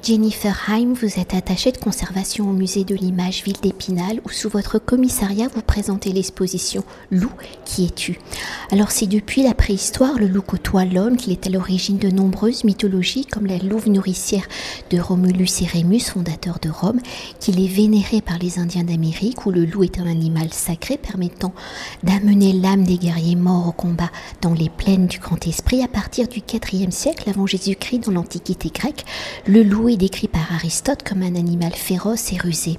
Jennifer Heim, vous êtes attachée de conservation au musée de l'image Ville d'Épinal où sous votre commissariat vous présentez l'exposition « Loup, qui es-tu » Alors si depuis la préhistoire, le loup côtoie l'homme, qu'il est à l'origine de nombreuses mythologies comme la louve nourricière de Romulus et Remus, fondateur de Rome, qu'il est vénéré par les Indiens d'Amérique où le loup est un animal sacré permettant d'amener l'âme des guerriers morts au combat dans les plaines du Grand Esprit à partir du IVe siècle avant Jésus-Christ dans l'Antiquité grecque, le loup est décrit par Aristote comme un animal féroce et rusé.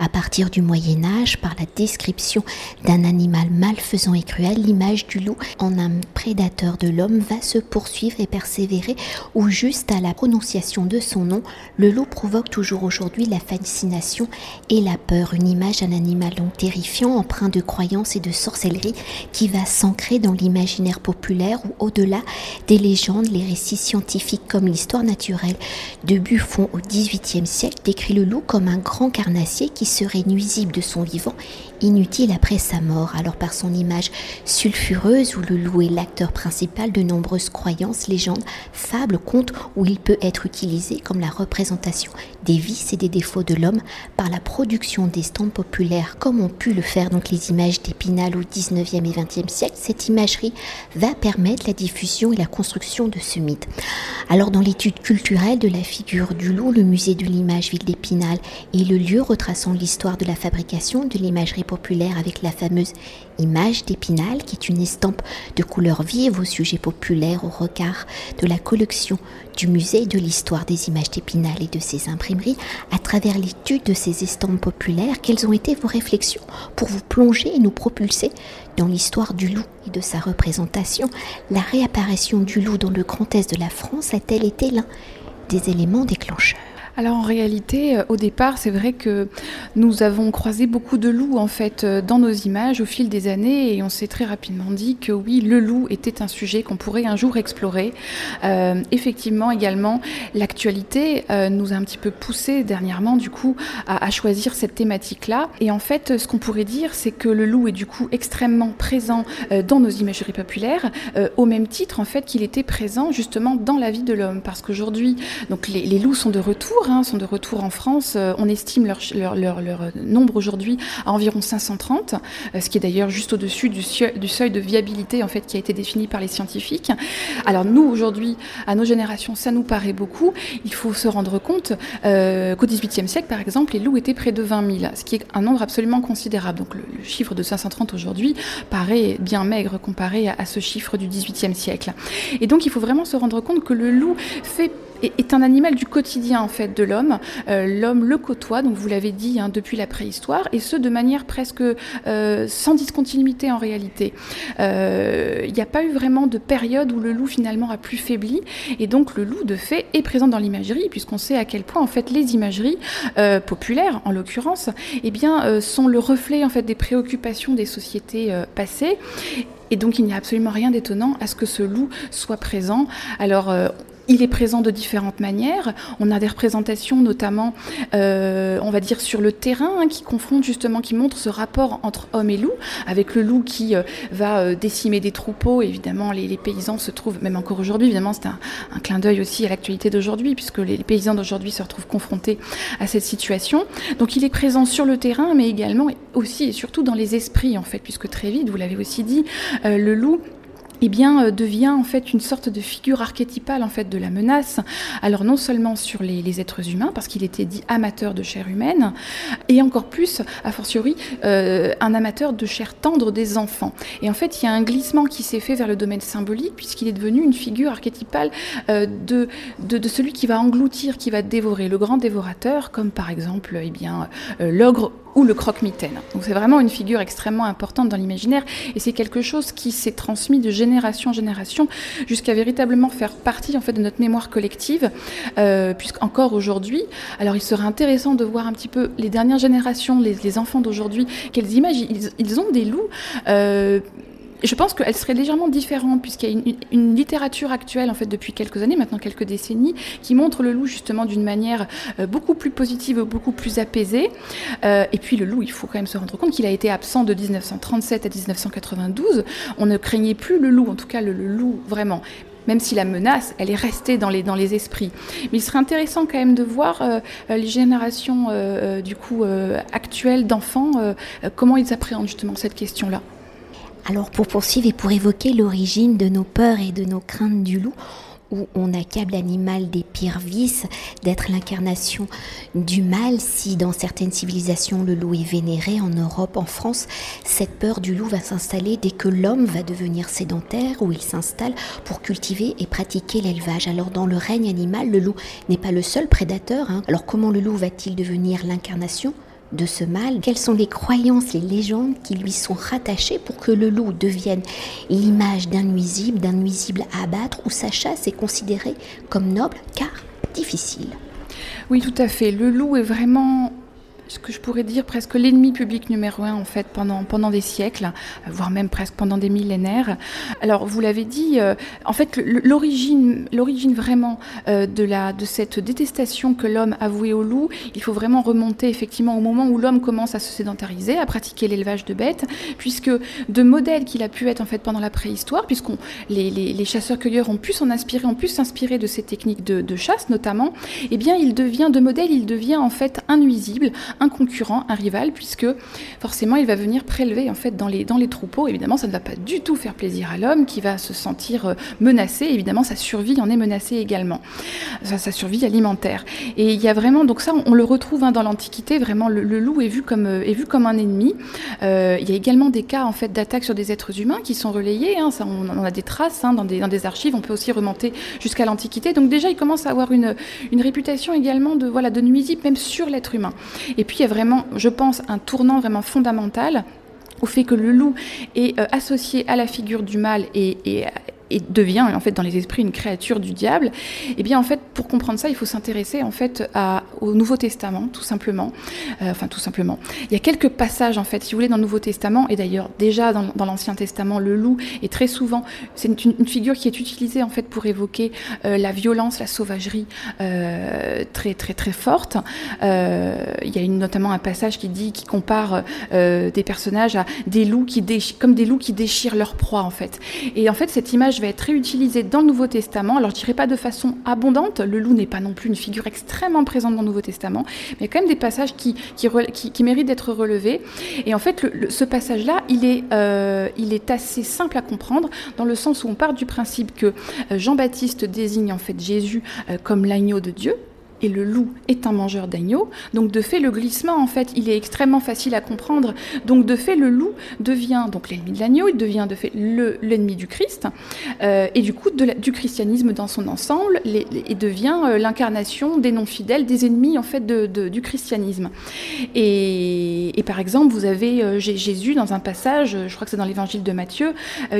À partir du Moyen-Âge, par la description d'un animal malfaisant et cruel, l'image du loup en un prédateur de l'homme va se poursuivre et persévérer ou juste à la prononciation de son nom, le loup provoque toujours aujourd'hui la fascination et la peur, une image d'un animal donc terrifiant, empreint de croyances et de sorcellerie qui va s'ancrer dans l'imaginaire populaire ou au-delà des légendes, les récits scientifiques comme l'histoire naturelle de Buffon au XVIIIe siècle décrit le loup comme un grand carnassier qui serait nuisible de son vivant, inutile après sa mort. Alors par son image sulfureuse où le loup est l'acteur principal de nombreuses croyances, légendes, fables, contes où il peut être utilisé comme la représentation des vices et des défauts de l'homme par la production d'estampes populaires comme ont pu le faire donc les images d'Épinal au 19e et 20e siècle. Cette imagerie va permettre la diffusion et la construction de ce mythe. Alors dans l'étude culturelle de la figure du loup, le musée de l'image Ville d'Épinal est le lieu retraçant l'histoire de la fabrication de l'imagerie populaire avec la fameuse image d'Épinal qui est une estampe de couleurs vives au sujet populaire au regard de la collection du musée de l'histoire des images d'Épinal et de ses imprimeries. À travers l'étude de ces estampes populaires, quelles ont été vos réflexions pour vous plonger et nous propulser dans l'histoire du loup et de sa représentation? La réapparition du loup dans le Grand Est de la France a-t-elle été l'un des éléments déclencheurs? Alors en réalité, au départ, c'est vrai que nous avons croisé beaucoup de loups en fait dans nos images au fil des années et on s'est très rapidement dit que oui, le loup était un sujet qu'on pourrait un jour explorer. Effectivement, également, l'actualité nous a un petit peu poussé dernièrement du coup à choisir cette thématique-là. Et en fait, ce qu'on pourrait dire, c'est que le loup est du coup extrêmement présent dans nos imageries populaires, au même titre en fait qu'il était présent justement dans la vie de l'homme, parce qu'aujourd'hui, donc les loups sont de retour. Sont de retour en France. On estime leur nombre aujourd'hui à environ 530, ce qui est d'ailleurs juste au-dessus du seuil de viabilité en fait, qui a été défini par les scientifiques. Alors nous, aujourd'hui, à nos générations, ça nous paraît beaucoup. Il faut se rendre compte qu'au XVIIIe siècle, par exemple, les loups étaient près de 20 000, ce qui est un nombre absolument considérable. Donc le chiffre de 530 aujourd'hui paraît bien maigre comparé à ce chiffre du XVIIIe siècle. Et donc il faut vraiment se rendre compte que le loup est un animal du quotidien en fait de l'homme. L'homme le côtoie, donc vous l'avez dit, depuis la préhistoire, et ce de manière presque sans discontinuité en réalité. Il n'y a pas eu vraiment de période où le loup finalement a plus faibli, et donc le loup de fait est présent dans l'imagerie, puisqu'on sait à quel point en fait les imageries populaires, en l'occurrence, sont le reflet en fait des préoccupations des sociétés passées, et donc il n'y a absolument rien d'étonnant à ce que ce loup soit présent. Alors il est présent de différentes manières. On a des représentations notamment, on va dire, sur le terrain, qui confrontent justement, qui montrent ce rapport entre homme et loup, avec le loup qui va décimer des troupeaux. Évidemment, les paysans se trouvent, même encore aujourd'hui, évidemment, c'est un clin d'œil aussi à l'actualité d'aujourd'hui, puisque les paysans d'aujourd'hui se retrouvent confrontés à cette situation. Donc il est présent sur le terrain, mais également aussi et surtout dans les esprits, en fait, puisque très vite, vous l'avez aussi dit, le loup devient en fait une sorte de figure archétypale en fait de la menace. Alors non seulement sur les êtres humains, parce qu'il était dit amateur de chair humaine, et encore plus, a fortiori, un amateur de chair tendre des enfants. Et en fait, il y a un glissement qui s'est fait vers le domaine symbolique, puisqu'il est devenu une figure archétypale de celui qui va engloutir, qui va dévorer, le grand dévorateur, comme par exemple l'ogre ou le croque-mitaine. Donc c'est vraiment une figure extrêmement importante dans l'imaginaire, et c'est quelque chose qui s'est transmis de génération en génération jusqu'à véritablement faire partie en fait de notre mémoire collective, puisqu'encore aujourd'hui, alors il serait intéressant de voir un petit peu les dernières générations, les enfants d'aujourd'hui, quelles images ils ont des loups. Je pense qu'elle serait légèrement différente, puisqu'il y a une littérature actuelle, en fait, depuis quelques années, maintenant quelques décennies, qui montre le loup, justement, d'une manière beaucoup plus positive, beaucoup plus apaisée. Et puis, le loup, il faut quand même se rendre compte qu'il a été absent de 1937 à 1992. On ne craignait plus le loup, en tout cas, le loup, vraiment. même si la menace, elle est restée dans les esprits. Mais il serait intéressant quand même de voir les générations actuelles d'enfants, comment ils appréhendent justement cette question-là. Alors pour poursuivre et pour évoquer l'origine de nos peurs et de nos craintes du loup, où on accable l'animal des pires vices, d'être l'incarnation du mal. Si dans certaines civilisations le loup est vénéré, en Europe, en France, cette peur du loup va s'installer dès que l'homme va devenir sédentaire, où il s'installe pour cultiver et pratiquer l'élevage. Alors dans le règne animal, le loup n'est pas le seul prédateur. Alors comment le loup va-t-il devenir l'incarnation de ce mal? Quelles sont les croyances, les légendes qui lui sont rattachées pour que le loup devienne l'image d'un nuisible à abattre, où sa chasse est considérée comme noble car difficile? Oui, tout à fait. Le loup est vraiment, ce que je pourrais dire, presque l'ennemi public numéro un, en fait, pendant des siècles, voire même presque pendant des millénaires. Alors, vous l'avez dit, en fait, l'origine vraiment de cette détestation que l'homme avouait au loup, il faut vraiment remonter effectivement au moment où l'homme commence à se sédentariser, à pratiquer l'élevage de bêtes, puisque de modèle qu'il a pu être, en fait, pendant la préhistoire, puisqu'on les chasseurs-cueilleurs ont pu s'en inspirer, ont pu s'inspirer de ces techniques de chasse, notamment, eh bien, il devient en fait un nuisible, un concurrent, un rival, puisque forcément il va venir prélever en fait dans les troupeaux. Évidemment, ça ne va pas du tout faire plaisir à l'homme qui va se sentir menacé. Évidemment, sa survie en est menacée également, sa survie alimentaire. Et il y a vraiment, donc ça, on le retrouve dans l'Antiquité. Vraiment, le loup est vu comme un ennemi. Il y a également des cas en fait d'attaques sur des êtres humains qui sont relayés. Ça, on a des traces dans des archives. On peut aussi remonter jusqu'à l'Antiquité. Donc déjà, il commence à avoir une réputation également de nuisible, même sur l'être humain. Et puis il y a vraiment, je pense, un tournant vraiment fondamental au fait que le loup est associé à la figure du mal et devient en fait dans les esprits une créature du diable. Et bien en fait, pour comprendre ça, il faut s'intéresser en fait au Nouveau Testament, tout simplement. Il y a quelques passages en fait, si vous voulez, dans le Nouveau Testament, et d'ailleurs déjà dans l'Ancien Testament, le loup est très souvent, c'est une figure qui est utilisée en fait pour évoquer la violence, la sauvagerie très très très forte. Il y a notamment un passage qui compare des personnages à des loups comme des loups qui déchirent leur proie en fait. Et en fait, cette image va être réutilisé dans le Nouveau Testament. Alors, je dirais pas de façon abondante. Le loup n'est pas non plus une figure extrêmement présente dans le Nouveau Testament, mais il y a quand même des passages qui méritent d'être relevés. Et en fait, ce passage-là, il est assez simple à comprendre, dans le sens où on part du principe que Jean-Baptiste désigne en fait Jésus comme l'agneau de Dieu. Et le loup est un mangeur d'agneaux. Donc, de fait, le glissement, en fait, il est extrêmement facile à comprendre. Donc, de fait, le loup devient donc l'ennemi de l'agneau. Il devient, de fait, l'ennemi du Christ. Et du coup, du christianisme dans son ensemble, et devient l'incarnation des non-fidèles, des ennemis, en fait, du christianisme. Et par exemple, vous avez Jésus dans un passage, je crois que c'est dans l'évangile de Matthieu,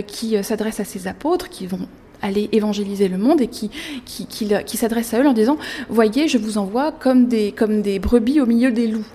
qui s'adresse à ses apôtres, qui vont aller évangéliser le monde, et qui s'adresse à eux en disant « Voyez, je vous envoie comme des brebis au milieu des loups ».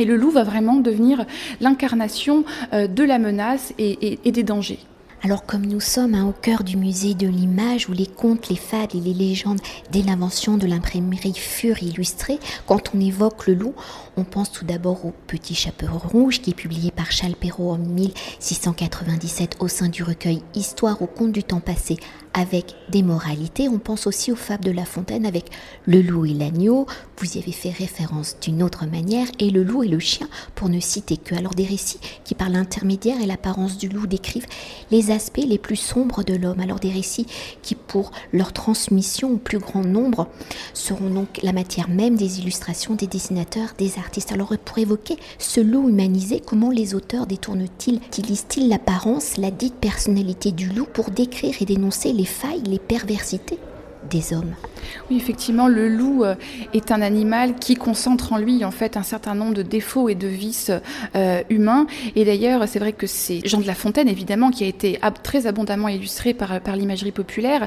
Et le loup va vraiment devenir l'incarnation de la menace et des dangers. Alors, comme nous sommes au cœur du musée de l'image, où les contes, les fables et les légendes, dès l'invention de l'imprimerie, furent illustrés, quand on évoque le loup, on pense tout d'abord au Petit Chaperon rouge, qui est publié par Charles Perrault en 1697 au sein du recueil « Histoire aux contes du temps passé » avec des moralités. On pense aussi aux fables de La Fontaine avec le loup et l'agneau. Vous y avez fait référence d'une autre manière, et le loup et le chien, pour ne citer que. Alors, des récits qui, par l'intermédiaire et l'apparence du loup, décrivent les aspects les plus sombres de l'homme. Alors, des récits qui, pour leur transmission au plus grand nombre, seront donc la matière même des illustrations, des dessinateurs, des artistes. Alors, pour évoquer ce loup humanisé, comment les auteurs détournent-ils, utilisent-ils l'apparence, la dite personnalité du loup pour décrire et dénoncer les failles, les perversités des hommes? Oui, effectivement, le loup est un animal qui concentre en lui en fait un certain nombre de défauts et de vices humains. Et d'ailleurs, c'est vrai que c'est Jean de La Fontaine, évidemment, qui a été très abondamment illustré par l'imagerie populaire.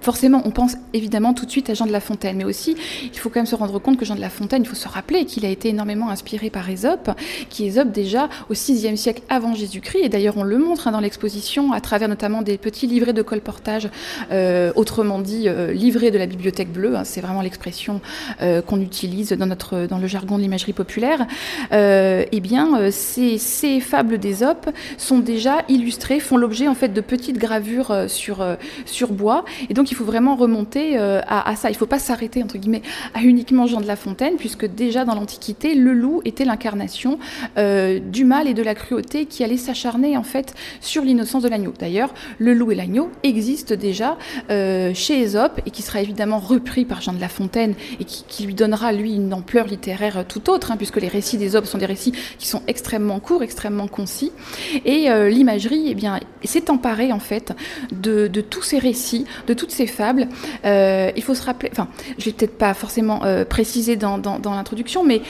Forcément, on pense évidemment tout de suite à Jean de La Fontaine, mais aussi, il faut quand même se rendre compte que Jean de La Fontaine, il faut se rappeler qu'il a été énormément inspiré par Ésope, qui Ésope déjà au VIe siècle avant Jésus-Christ. Et d'ailleurs, on le montre dans l'exposition à travers notamment des petits livrets de colportage autrement proprement dit livré de la bibliothèque bleue, hein, c'est vraiment l'expression qu'on utilise dans le jargon de l'imagerie populaire, ces fables d'Ésope sont déjà illustrées, font l'objet en fait de petites gravures sur bois, et donc il faut vraiment remonter à ça. Il ne faut pas s'arrêter entre guillemets à uniquement Jean de La Fontaine, puisque déjà dans l'Antiquité, le loup était l'incarnation du mal et de la cruauté qui allait s'acharner en fait sur l'innocence de l'agneau. D'ailleurs, le loup et l'agneau existent déjà chez Ésope, et qui sera évidemment repris par Jean de La Fontaine et qui lui donnera lui une ampleur littéraire tout autre, hein, puisque les récits d'Ésope sont des récits qui sont extrêmement courts, extrêmement concis, et l'imagerie s'est emparée en fait de tous ces récits, de toutes ces fables. Il faut se rappeler, enfin je vais peut-être pas forcément préciser dans l'introduction, mais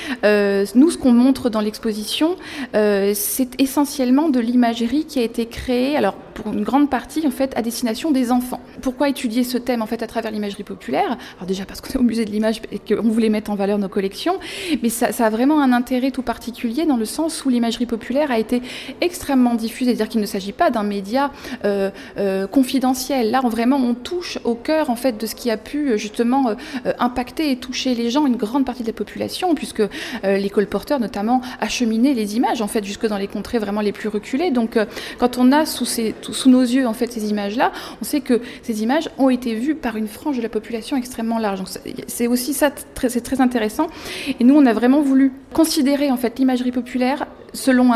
nous ce qu'on montre dans l'exposition, c'est essentiellement de l'imagerie qui a été créée, alors pour une grande partie en fait à destination des enfants. Pourquoi étudier ce thème en fait à travers l'imagerie populaire? Alors déjà parce qu'on est au musée de l'image et qu'on voulait mettre en valeur nos collections, mais ça a vraiment un intérêt tout particulier dans le sens où l'imagerie populaire a été extrêmement diffusée, c'est-à-dire qu'il ne s'agit pas d'un média confidentiel. Là, on touche au cœur en fait de ce qui a pu justement impacter et toucher les gens, une grande partie de la population, puisque les colporteurs notamment acheminaient les images en fait jusque dans les contrées vraiment les plus reculées. Donc quand on a sous nos yeux en fait ces images-là, on sait que ces images ont été vues par une frange de la population extrêmement large. Donc c'est aussi ça, c'est très intéressant. Et nous, on a vraiment voulu considérer en fait l'imagerie populaire selon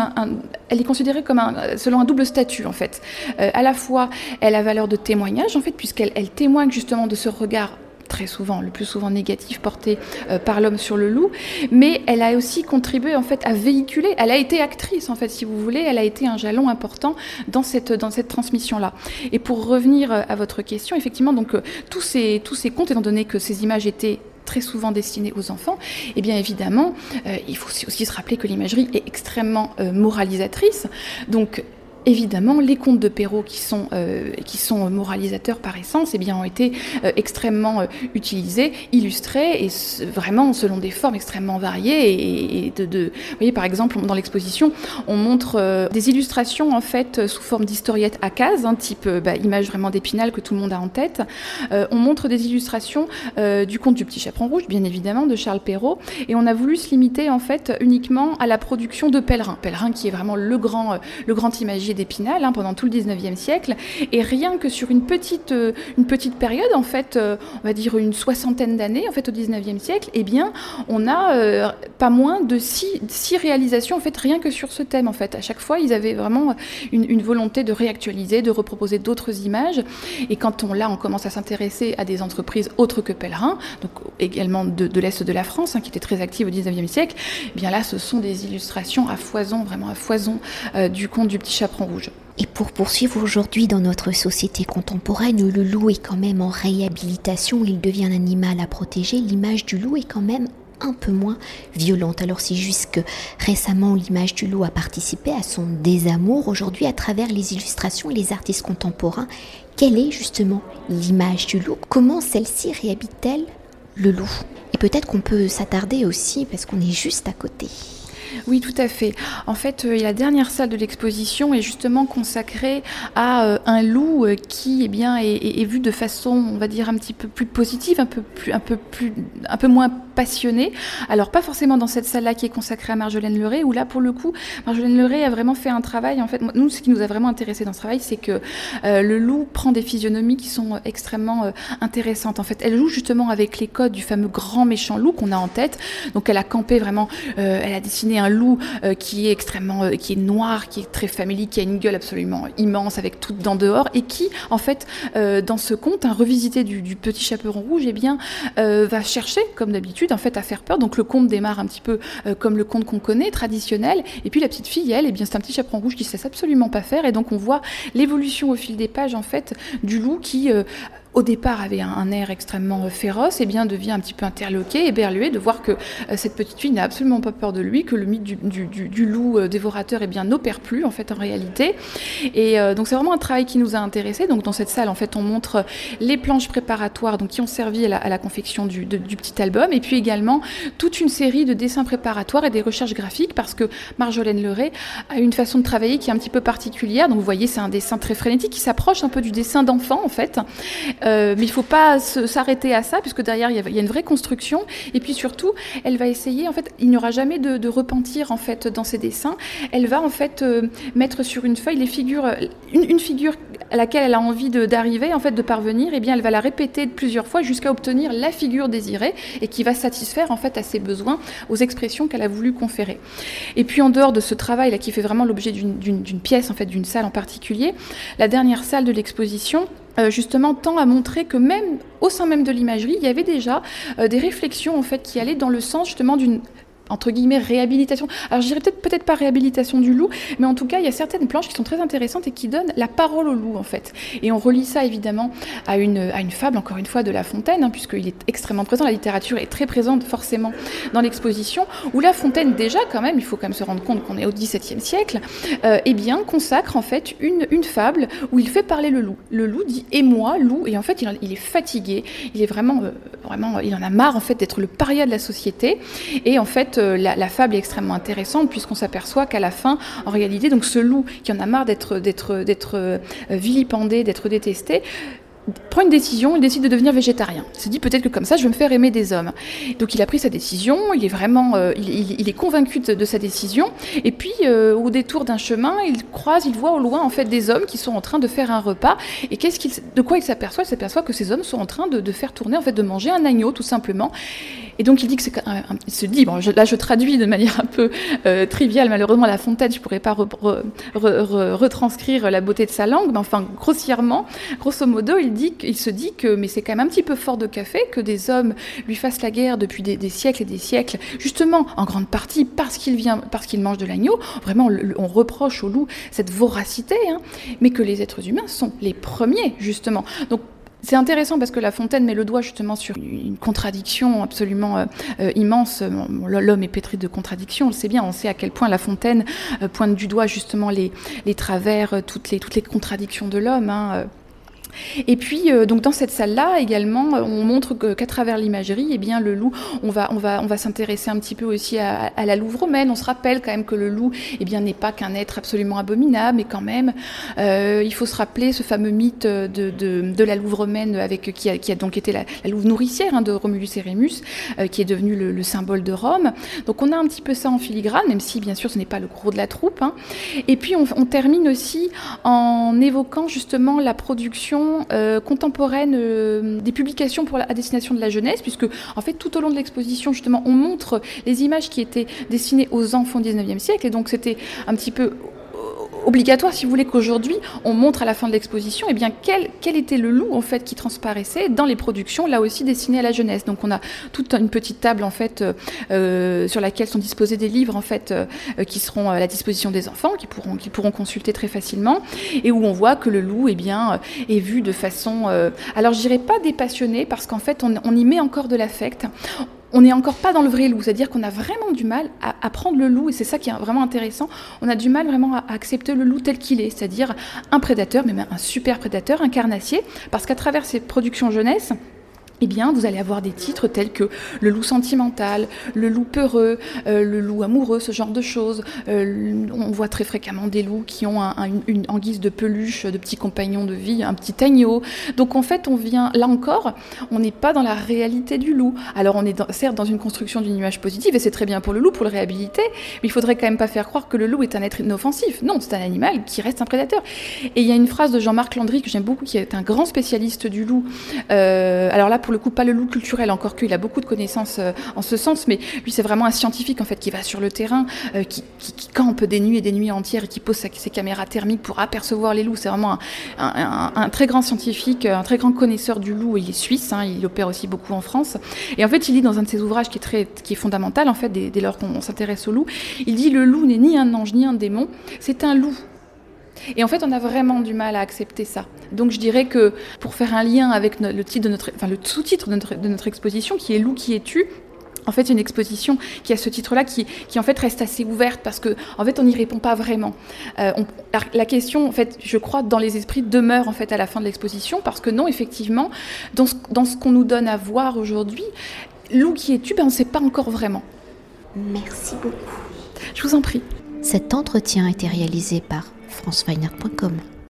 elle est considérée comme selon un double statut en fait. À la fois, elle a valeur de témoignage en fait, puisqu'elle témoigne justement de ce regard très souvent, le plus souvent négatif, porté par l'homme sur le loup, mais elle a aussi contribué en fait à véhiculer, elle a été actrice en fait si vous voulez, elle a été un jalon important dans cette transmission-là. Et pour revenir à votre question, effectivement donc tous ces contes, étant donné que ces images étaient très souvent destinée aux enfants, et bien évidemment, il faut aussi se rappeler que l'imagerie est extrêmement moralisatrice. Donc, évidemment, les contes de Perrault qui sont moralisateurs par essence, eh bien, ont été extrêmement utilisés, illustrés, et vraiment selon des formes extrêmement variées. Vous voyez, par exemple, dans l'exposition, on montre des illustrations en fait sous forme d'historiettes à cases, hein, type image vraiment d'Épinal que tout le monde a en tête. On montre des illustrations du conte du Petit Chaperon Rouge, bien évidemment, de Charles Perrault, et on a voulu se limiter en fait uniquement à la production de Pèlerin. Pèlerin qui est vraiment le grand imagier d'Épinal, hein, pendant tout le 19e siècle, et rien que sur une petite période en fait, on va dire une soixantaine d'années en fait au 19e siècle, eh bien on a pas moins de six réalisations en fait rien que sur ce thème en fait. À chaque fois ils avaient vraiment une volonté de réactualiser, de reproposer d'autres images, et quand on commence à s'intéresser à des entreprises autres que Pèlerin, donc également de l'Est de la France, hein, qui était très active au 19e siècle, eh bien là ce sont des illustrations à foison, vraiment à foison du conte du Petit Chaperon Rouge. Et pour poursuivre aujourd'hui dans notre société contemporaine où le loup est quand même en réhabilitation, où il devient un animal à protéger, l'image du loup est quand même un peu moins violente. Alors c'est juste que récemment l'image du loup a participé à son désamour. Aujourd'hui, à travers les illustrations et les artistes contemporains, quelle est justement l'image du loup? Comment celle-ci réhabite-t-elle le loup? Et peut-être qu'on peut s'attarder aussi parce qu'on est juste à côté. Oui, tout à fait. En fait, la dernière salle de l'exposition est justement consacrée à un loup qui, eh bien, est vu de façon, on va dire, un petit peu plus positive, un peu moins passionnée. Alors, pas forcément dans cette salle-là qui est consacrée à Marjolaine Leray, où là, pour le coup, Marjolaine Leray a vraiment fait un travail. En fait, nous, ce qui nous a vraiment intéressé dans ce travail, c'est que le loup prend des physionomies qui sont extrêmement intéressantes. En fait, elle joue justement avec les codes du fameux grand méchant loup qu'on a en tête. Donc, elle a campé vraiment, elle a dessiné un loup qui est extrêmement qui est noir, qui est très famélique, qui a une gueule absolument immense avec toutes dents dehors, et qui en fait dans ce conte, hein, revisité du Petit Chaperon Rouge, et eh bien va chercher comme d'habitude en fait à faire peur. Donc le conte démarre un petit peu comme le conte qu'on connaît traditionnel, et puis la petite fille, elle, et eh bien c'est un petit chaperon rouge qui ne sait absolument pas faire, et donc on voit l'évolution au fil des pages en fait du loup qui au départ avait un air extrêmement féroce, et eh bien devient un petit peu interloqué, éberlué de voir que cette petite fille n'a absolument pas peur de lui, que le mythe du loup dévorateur, et eh bien n'opère plus en fait en réalité. Et donc c'est vraiment un travail qui nous a intéressés. Donc dans cette salle en fait on montre les planches préparatoires, donc qui ont servi à la confection du petit album, et puis également toute une série de dessins préparatoires et des recherches graphiques, parce que Marjolaine Leray a une façon de travailler qui est un petit peu particulière. Donc vous voyez, c'est un dessin très frénétique qui s'approche un peu du dessin d'enfant en fait. Mais il ne faut pas s'arrêter à ça, puisque derrière, il y a une vraie construction. Et puis surtout, elle va essayer, en fait, il n'y aura jamais de repentir, en fait, dans ses dessins. Elle va, en fait, mettre sur une feuille les figures, une figure à laquelle elle a envie d'arriver, en fait, de parvenir. Eh bien, elle va la répéter plusieurs fois jusqu'à obtenir la figure désirée et qui va satisfaire, en fait, à ses besoins, aux expressions qu'elle a voulu conférer. Et puis, en dehors de ce travail-là, qui fait vraiment l'objet d'une pièce, en fait, d'une salle en particulier, la dernière salle de l'exposition, justement, tend à montrer que même au sein même de l'imagerie, il y avait déjà des réflexions, en fait, qui allaient dans le sens, justement, d'une, entre guillemets, réhabilitation. Alors, je dirais peut-être pas réhabilitation du loup, mais en tout cas, il y a certaines planches qui sont très intéressantes et qui donnent la parole au loup, en fait. Et on relie ça, évidemment, à une fable, encore une fois, de La Fontaine, hein, puisqu'il est extrêmement présent, la littérature est très présente, forcément, dans l'exposition, où La Fontaine, déjà, quand même, il faut quand même se rendre compte qu'on est au XVIIe siècle, eh bien, consacre, en fait, une fable où il fait parler le loup. Le loup dit « et moi, loup », et en fait, il est fatigué, il est vraiment, il en a marre, en fait, d'être le paria de la société, et en fait, la fable est extrêmement intéressante puisqu'on s'aperçoit qu'à la fin, en réalité, donc ce loup qui en a marre d'être vilipendé, d'être détesté, prend une décision, il décide de devenir végétarien. Il se dit peut-être que comme ça, je vais me faire aimer des hommes. Donc il a pris sa décision, il est vraiment, il est convaincu de sa décision. Et puis au détour d'un chemin, il voit au loin en fait des hommes qui sont en train de faire un repas. Et de quoi il s'aperçoit ? Il s'aperçoit que ces hommes sont en train de faire tourner, en fait, de manger un agneau tout simplement. Et donc il dit que il se dit, bon, là je traduis de manière un peu triviale, malheureusement à La Fontaine, je pourrais pas retranscrire la beauté de sa langue, mais enfin grossièrement, grosso modo, il se dit que, mais c'est quand même un petit peu fort de café que des hommes lui fassent la guerre depuis des siècles et des siècles, justement en grande partie parce qu'il mange de l'agneau. Vraiment, on reproche au loup cette voracité, hein, mais que les êtres humains sont les premiers, justement. Donc, c'est intéressant parce que La Fontaine met le doigt justement sur une contradiction absolument immense. Bon, l'homme est pétri de contradictions, on le sait bien. On sait à quel point La Fontaine pointe du doigt justement les travers, toutes les contradictions de l'homme, hein. Et puis, donc dans cette salle-là, également, on montre qu'à travers l'imagerie, eh bien, le loup, on va s'intéresser un petit peu aussi à la louve romaine. On se rappelle quand même que le loup, eh bien, n'est pas qu'un être absolument abominable, mais quand même, il faut se rappeler ce fameux mythe de la louve romaine qui a donc été la louve nourricière, hein, de Romulus et Remus, qui est devenue le symbole de Rome. Donc on a un petit peu ça en filigrane, même si, bien sûr, ce n'est pas le gros de la troupe, hein. Et puis, on termine aussi en évoquant justement la production contemporaine des publications à destination de la jeunesse, puisque en fait tout au long de l'exposition justement on montre les images qui étaient destinées aux enfants du 19e siècle, et donc c'était un petit peu obligatoire, si vous voulez, qu'aujourd'hui on montre à la fin de l'exposition, eh bien, quel était le loup en fait qui transparaissait dans les productions là aussi destinées à la jeunesse. Donc on a toute une petite table en fait sur laquelle sont disposés des livres en fait qui seront à la disposition des enfants, qui pourront consulter très facilement, et où on voit que le loup, eh bien, est vu de façon alors je dirais pas dépassionnée, parce qu'en fait on y met encore de l'affect. On n'est encore pas dans le vrai loup, c'est-à-dire qu'on a vraiment du mal à prendre le loup, et c'est ça qui est vraiment intéressant. On a du mal vraiment à accepter le loup tel qu'il est, c'est-à-dire un prédateur, mais même un super prédateur, un carnassier, parce qu'à travers ces productions jeunesse, eh bien, vous allez avoir des titres tels que le loup sentimental, le loup peureux, le loup amoureux, ce genre de choses. On voit très fréquemment des loups qui ont une en guise de peluche, de petits compagnons de vie, un petit agneau. Donc en fait, on vient, là encore, on n'est pas dans la réalité du loup. Alors on est certes dans une construction d'une image positive, et c'est très bien pour le loup, pour le réhabiliter, mais il faudrait quand même pas faire croire que le loup est un être inoffensif. Non, c'est un animal qui reste un prédateur. Et il y a une phrase de Jean-Marc Landry que j'aime beaucoup, qui est un grand spécialiste du loup. Alors là, pour le coup, pas le loup culturel, encore qu'il a beaucoup de connaissances en ce sens, mais lui, c'est vraiment un scientifique en fait qui va sur le terrain, qui campe des nuits entières, et qui pose ses caméras thermiques pour apercevoir les loups. C'est vraiment un très grand scientifique, un très grand connaisseur du loup. Il est suisse, hein, il opère aussi beaucoup en France. Et en fait, il dit dans un de ses ouvrages qui est fondamental en fait dès lors qu'on s'intéresse au loup, il dit: le loup n'est ni un ange ni un démon, c'est un loup. Et en fait, on a vraiment du mal à accepter ça. Donc, je dirais que pour faire un lien avec le sous-titre de notre exposition, qui est « Loup qui est tu », en fait, une exposition qui a ce titre-là, qui en fait reste assez ouverte, parce que en fait on n'y répond pas vraiment. La question, en fait, je crois, dans les esprits demeure en fait à la fin de l'exposition, parce que non, effectivement, dans ce qu'on nous donne à voir aujourd'hui, loup qui est tu, ben, on ne sait pas encore vraiment. Merci beaucoup. Je vous en prie. Cet entretien a été réalisé par francefineart.com.